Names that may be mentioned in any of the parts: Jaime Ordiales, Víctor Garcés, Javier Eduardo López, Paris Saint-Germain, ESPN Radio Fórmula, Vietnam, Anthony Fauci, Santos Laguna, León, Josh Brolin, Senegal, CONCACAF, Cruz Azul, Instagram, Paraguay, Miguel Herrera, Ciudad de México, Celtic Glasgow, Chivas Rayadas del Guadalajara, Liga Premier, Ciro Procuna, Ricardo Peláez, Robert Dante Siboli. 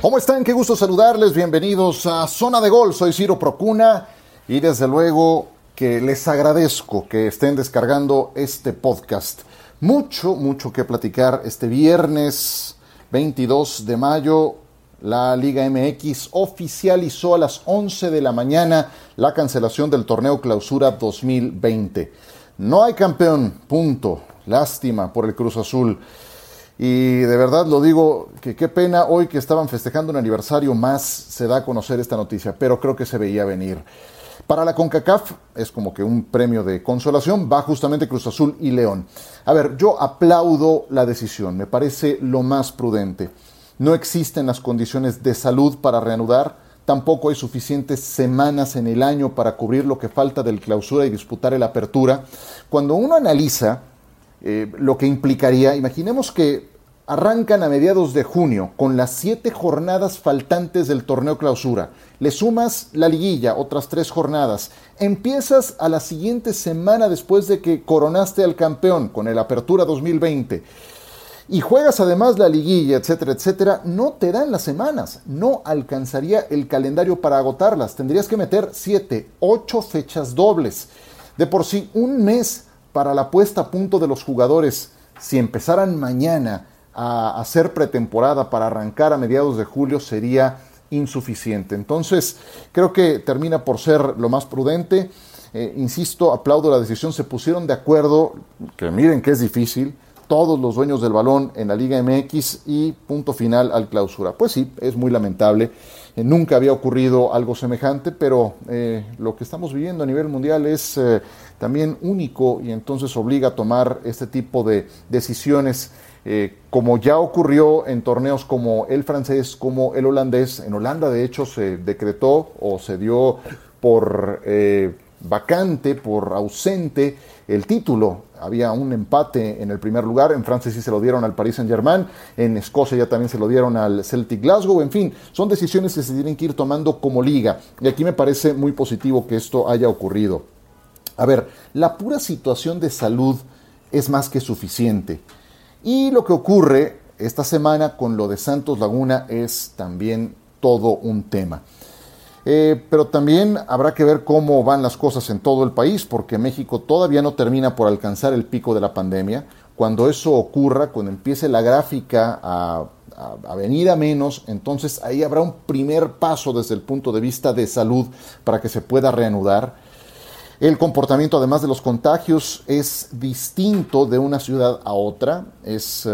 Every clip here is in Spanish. ¿Cómo están? Qué gusto saludarles, bienvenidos a Zona de Gol, soy Ciro Procuna y desde luego que les agradezco que estén descargando este podcast. Mucho que platicar este viernes 22 de mayo. La Liga MX oficializó a las 11 de la mañana la cancelación del torneo Clausura 2020. No hay campeón, punto. Lástima por el Cruz Azul. Y de verdad lo digo, que qué pena hoy que estaban festejando un aniversario más, se da a conocer esta noticia, pero creo que se veía venir. Para la CONCACAF es como que un premio de consolación, va justamente Cruz Azul y León. A ver, yo aplaudo la decisión, me parece lo más prudente. No existen las condiciones de salud para reanudar, tampoco hay suficientes semanas en el año para cubrir lo que falta del clausura y disputar el apertura. Cuando uno analiza lo que implicaría, imaginemos que arrancan a mediados de junio con las 7 jornadas faltantes del torneo clausura, le sumas la liguilla, otras 3 jornadas, empiezas a la siguiente semana después de que coronaste al campeón con el Apertura 2020 y juegas además la liguilla, etcétera, etcétera, no te dan las semanas, no alcanzaría el calendario para agotarlas, tendrías que meter 7, 8 fechas dobles, de por sí un mes para la puesta a punto de los jugadores. Si empezaran mañana a hacer pretemporada para arrancar a mediados de julio sería insuficiente. Entonces creo que termina por ser lo más prudente. Insisto, aplaudo la decisión, se pusieron de acuerdo, que miren que es difícil, todos los dueños del balón en la Liga MX y punto final al clausura. Pues sí, es muy lamentable. Nunca había ocurrido algo semejante, pero lo que estamos viviendo a nivel mundial es también único y entonces obliga a tomar este tipo de decisiones, como ya ocurrió en torneos como el francés, como el holandés. En Holanda, de hecho, se decretó o se dio por vacante, por ausente, el título. Había un empate en el primer lugar. En Francia sí se lo dieron al Paris Saint-Germain. En Escocia ya también se lo dieron al Celtic Glasgow. En fin, son decisiones que se tienen que ir tomando como liga. Y aquí me parece muy positivo que esto haya ocurrido. A ver, la pura situación de salud es más que suficiente. Y lo que ocurre esta semana con lo de Santos Laguna es también todo un tema. Pero también habrá que ver cómo van las cosas en todo el país, porque México todavía no termina por alcanzar el pico de la pandemia. Cuando eso ocurra, cuando empiece la gráfica a venir a menos, entonces ahí habrá un primer paso desde el punto de vista de salud para que se pueda reanudar. El comportamiento, además de los contagios, es distinto de una ciudad a otra. Es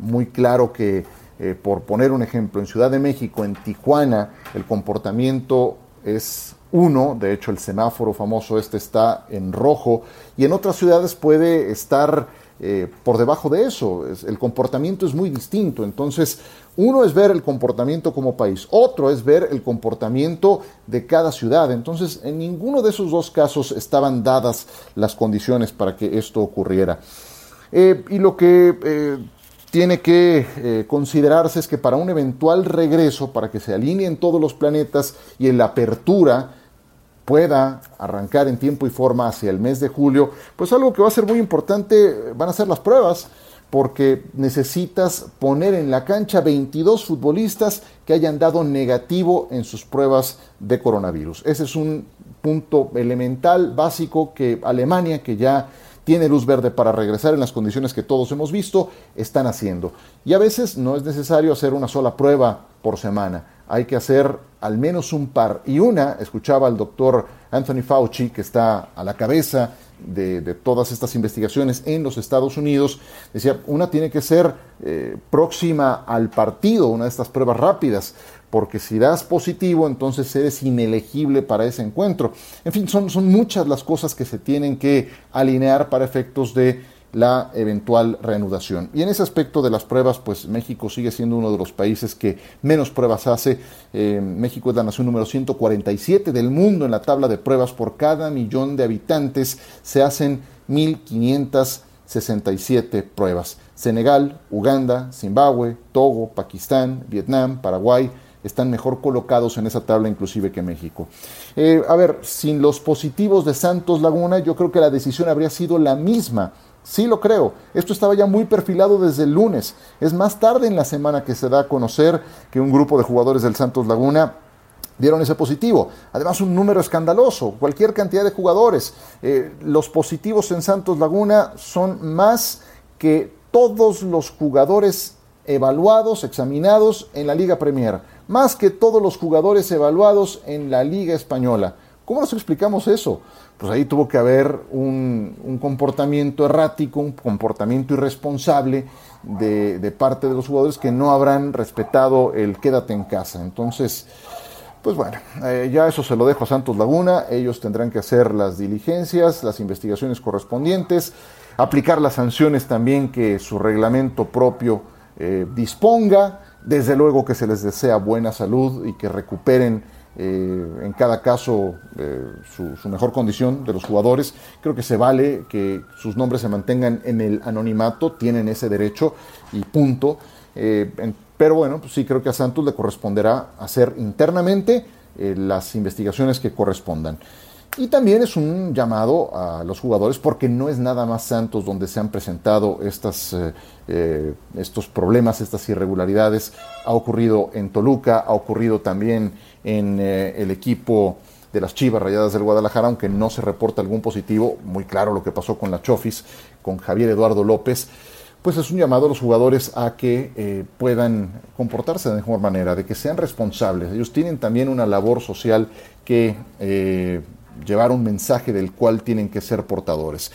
muy claro que por poner un ejemplo, en Ciudad de México, en Tijuana, el comportamiento es uno, de hecho el semáforo famoso está en rojo, y en otras ciudades puede estar por debajo de eso, el comportamiento es muy distinto. Entonces, uno es ver el comportamiento como país, otro es ver el comportamiento de cada ciudad. Entonces, en ninguno de esos dos casos estaban dadas las condiciones para que esto ocurriera. Y lo que tiene que considerarse es que para un eventual regreso, para que se alineen todos los planetas y en la apertura pueda arrancar en tiempo y forma hacia el mes de julio, pues algo que va a ser muy importante van a ser las pruebas, porque necesitas poner en la cancha 22 futbolistas que hayan dado negativo en sus pruebas de coronavirus. Ese es un punto elemental, básico, que Alemania, que ya tiene luz verde para regresar en las condiciones que todos hemos visto, están haciendo. Y a veces no es necesario hacer una sola prueba por semana. Hay que hacer al menos un par. Y una, escuchaba al doctor Anthony Fauci, que está a la cabeza de todas estas investigaciones en los Estados Unidos, decía, una tiene que ser próxima al partido, una de estas pruebas rápidas, porque si das positivo, entonces eres inelegible para ese encuentro. En fin, son muchas las cosas que se tienen que alinear para efectos de la eventual reanudación. Y en ese aspecto de las pruebas, pues México sigue siendo uno de los países que menos pruebas hace. México es la nación número 147 del mundo en la tabla de pruebas. Por cada millón de habitantes se hacen 1,567 pruebas. Senegal, Uganda, Zimbabue, Togo, Pakistán, Vietnam, Paraguay están mejor colocados en esa tabla inclusive que México. A ver, sin los positivos de Santos Laguna, yo creo que la decisión habría sido la misma Sí lo creo. Esto estaba ya muy perfilado desde el lunes. Es más tarde en la semana que se da a conocer que un grupo de jugadores del Santos Laguna dieron ese positivo. Además, un número escandaloso. Cualquier cantidad de jugadores. Los positivos en Santos Laguna son más que todos los jugadores evaluados, examinados en la Liga Premier. Más que todos los jugadores evaluados en la Liga Española. ¿Cómo nos explicamos eso? Pues ahí tuvo que haber un comportamiento errático, un comportamiento irresponsable de parte de los jugadores que no habrán respetado el quédate en casa. Entonces, pues bueno, ya eso se lo dejo a Santos Laguna. Ellos tendrán que hacer las diligencias, las investigaciones correspondientes, aplicar las sanciones también que su reglamento propio disponga. Desde luego que se les desea buena salud y que recuperen en cada caso su mejor condición de los jugadores. Creo que se vale que sus nombres se mantengan en el anonimato, tienen ese derecho y punto. Pero bueno, pues sí creo que a Santos le corresponderá hacer internamente las investigaciones que correspondan. Y también es un llamado a los jugadores, porque no es nada más Santos donde se han presentado estos problemas, estas irregularidades. Ha ocurrido en Toluca, ha ocurrido también en el equipo de las Chivas Rayadas del Guadalajara, aunque no se reporta algún positivo. Muy claro lo que pasó con la Chofis, con Javier Eduardo López. Pues es un llamado a los jugadores a que puedan comportarse de mejor manera, de que sean responsables. Ellos tienen también una labor social que llevar un mensaje del cual tienen que ser portadores.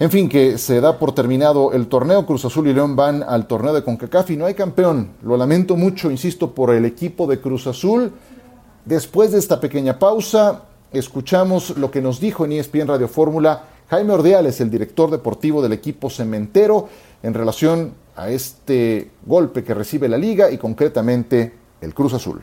En fin, que se da por terminado el torneo. Cruz Azul y León van al torneo de CONCACAF y no hay campeón. Lo lamento mucho, insisto, por el equipo de Cruz Azul. Después de esta pequeña pausa, escuchamos lo que nos dijo en ESPN Radio Fórmula Jaime Ordiales, el director deportivo del equipo cementero, en relación a este golpe que recibe la Liga y concretamente el Cruz Azul.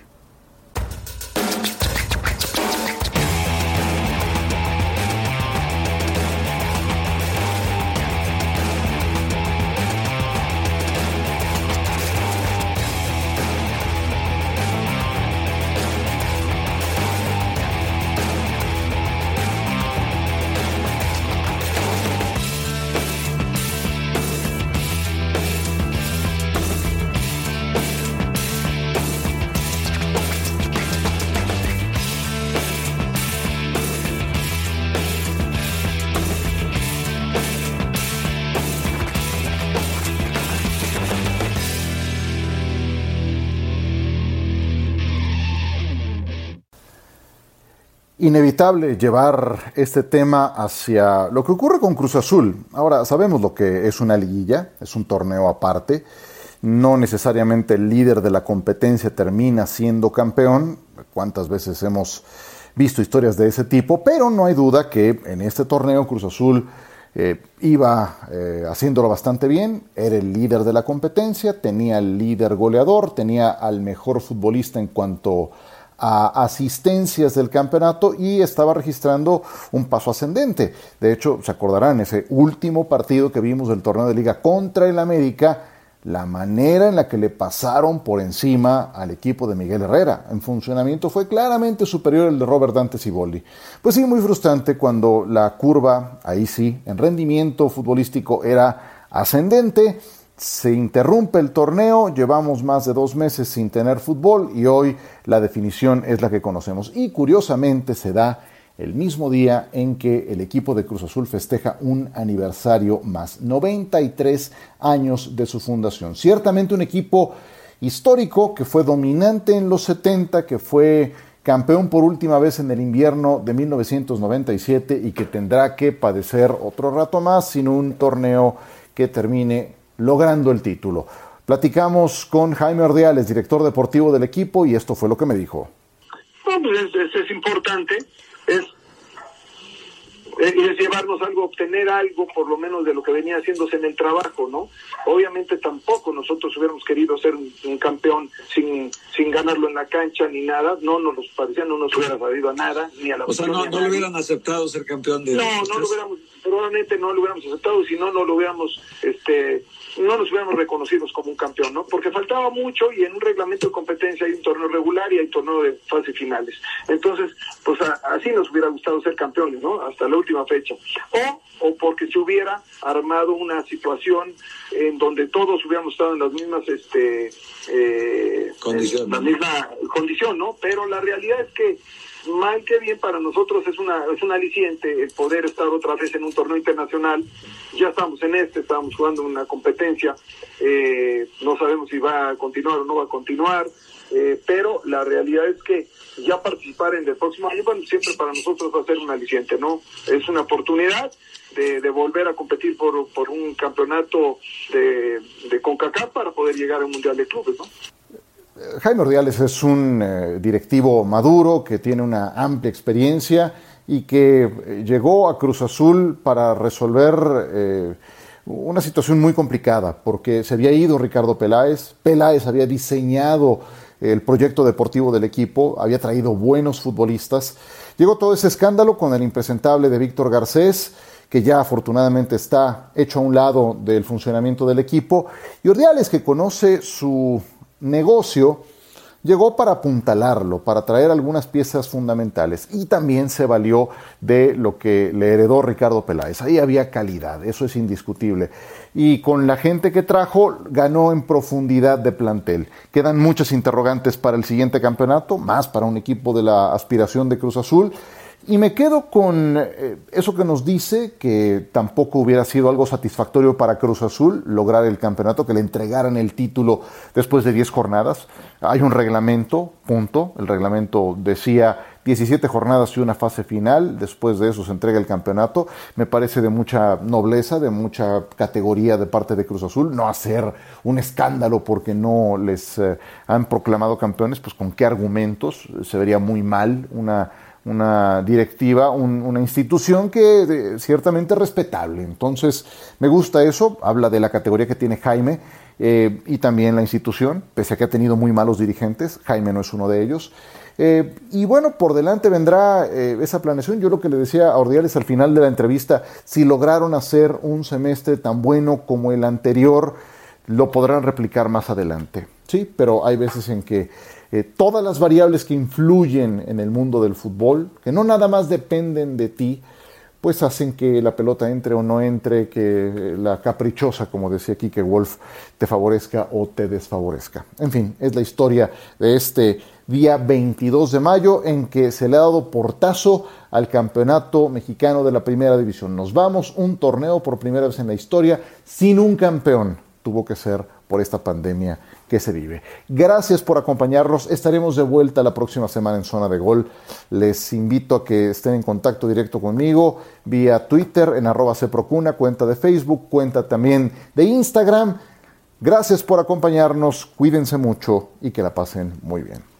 Inevitable llevar este tema hacia lo que ocurre con Cruz Azul. Ahora, sabemos lo que es una liguilla, es un torneo aparte. No necesariamente el líder de la competencia termina siendo campeón. ¿Cuántas veces hemos visto historias de ese tipo? Pero no hay duda que en este torneo Cruz Azul iba haciéndolo bastante bien. Era el líder de la competencia, tenía al líder goleador, tenía al mejor futbolista en cuanto a asistencias del campeonato y estaba registrando un paso ascendente. De hecho, se acordarán, ese último partido que vimos del torneo de Liga contra el América, la manera en la que le pasaron por encima al equipo de Miguel Herrera en funcionamiento fue claramente superior al de Robert Dante Siboli. Pues sí, muy frustrante cuando la curva, ahí sí, en rendimiento futbolístico era ascendente. Se interrumpe el torneo, llevamos más de 2 meses sin tener fútbol y hoy la definición es la que conocemos. Y curiosamente se da el mismo día en que el equipo de Cruz Azul festeja un aniversario más, 93 años de su fundación. Ciertamente un equipo histórico que fue dominante en los 70, que fue campeón por última vez en el invierno de 1997 y que tendrá que padecer otro rato más sin un torneo que termine logrando el título. Platicamos con Jaime Ordiales, director deportivo del equipo, y esto fue lo que me dijo. Bueno, es importante, es llevarnos algo, obtener algo por lo menos de lo que venía haciéndose en el trabajo, ¿no? Obviamente tampoco nosotros hubiéramos querido ser un campeón sin ganarlo en la cancha ni nada, no nos parecía, no nos hubiera sabido a nada, ni a la... O sea, no lo hubieran aceptado ser campeón de... No lo hubiéramos, probablemente no lo hubiéramos aceptado, si no lo hubiéramos, no nos hubiéramos reconocidos como un campeón, ¿no? Porque faltaba mucho y en un reglamento de competencia hay un torneo regular y hay torneo de fase finales. Entonces, pues así nos hubiera gustado ser campeones, ¿no? Hasta luego. última fecha, o porque se hubiera armado una situación en donde todos hubiéramos estado en las mismas condiciones, la misma condición, ¿no? Pero la realidad es que mal que bien para nosotros es un aliciente el poder estar otra vez en un torneo internacional. Ya estamos en estamos jugando una competencia, no sabemos si va a continuar o no va a continuar, pero la realidad es que ya participar en el próximo año, bueno, siempre para nosotros va a ser un aliciente, ¿no? Es una oportunidad de volver a competir por un campeonato de CONCACAF para poder llegar a un Mundial de Clubes, ¿no? Jaime Ordiales es un directivo maduro que tiene una amplia experiencia y que llegó a Cruz Azul para resolver una situación muy complicada, porque se había ido Ricardo Peláez. Peláez había diseñado el proyecto deportivo del equipo, había traído buenos futbolistas. Llegó todo ese escándalo con el impresentable de Víctor Garcés, que ya afortunadamente está hecho a un lado del funcionamiento del equipo. Y Ordiales, que conoce su negocio, llegó para apuntalarlo, para traer algunas piezas fundamentales, y también se valió de lo que le heredó Ricardo Peláez. Ahí había calidad, eso es indiscutible, y con la gente que trajo ganó en profundidad de plantel. Quedan muchas interrogantes para el siguiente campeonato, más para un equipo de la aspiración de Cruz Azul, y me quedo con eso que nos dice que tampoco hubiera sido algo satisfactorio para Cruz Azul lograr el campeonato, que le entregaran el título después de 10 jornadas. Hay un reglamento, punto. El reglamento decía 17 jornadas y una fase final. Después de eso se entrega el campeonato. Me parece de mucha nobleza, de mucha categoría de parte de Cruz Azul no hacer un escándalo porque no les han proclamado campeones. Pues con qué argumentos, se vería muy mal una directiva, una institución que ciertamente es respetable. Entonces, me gusta eso, habla de la categoría que tiene Jaime y también la institución, pese a que ha tenido muy malos dirigentes. Jaime no es uno de ellos. Y bueno, por delante vendrá esa planeación. Yo lo que le decía a Ordiales al final de la entrevista, si lograron hacer un semestre tan bueno como el anterior, lo podrán replicar más adelante. Sí, pero hay veces en que todas las variables que influyen en el mundo del fútbol, que no nada más dependen de ti, pues hacen que la pelota entre o no entre, que la caprichosa, como decía Quique Wolf, te favorezca o te desfavorezca. En fin, es la historia de este día 22 de mayo en que se le ha dado portazo al campeonato mexicano de la primera división. Nos vamos un torneo por primera vez en la historia sin un campeón. Tuvo que ser por esta pandemia que se vive. Gracias por acompañarnos. Estaremos de vuelta la próxima semana en Zona de Gol. Les invito a que estén en contacto directo conmigo vía Twitter en @cprocuna, cuenta de Facebook, cuenta también de Instagram. Gracias por acompañarnos. Cuídense mucho y que la pasen muy bien.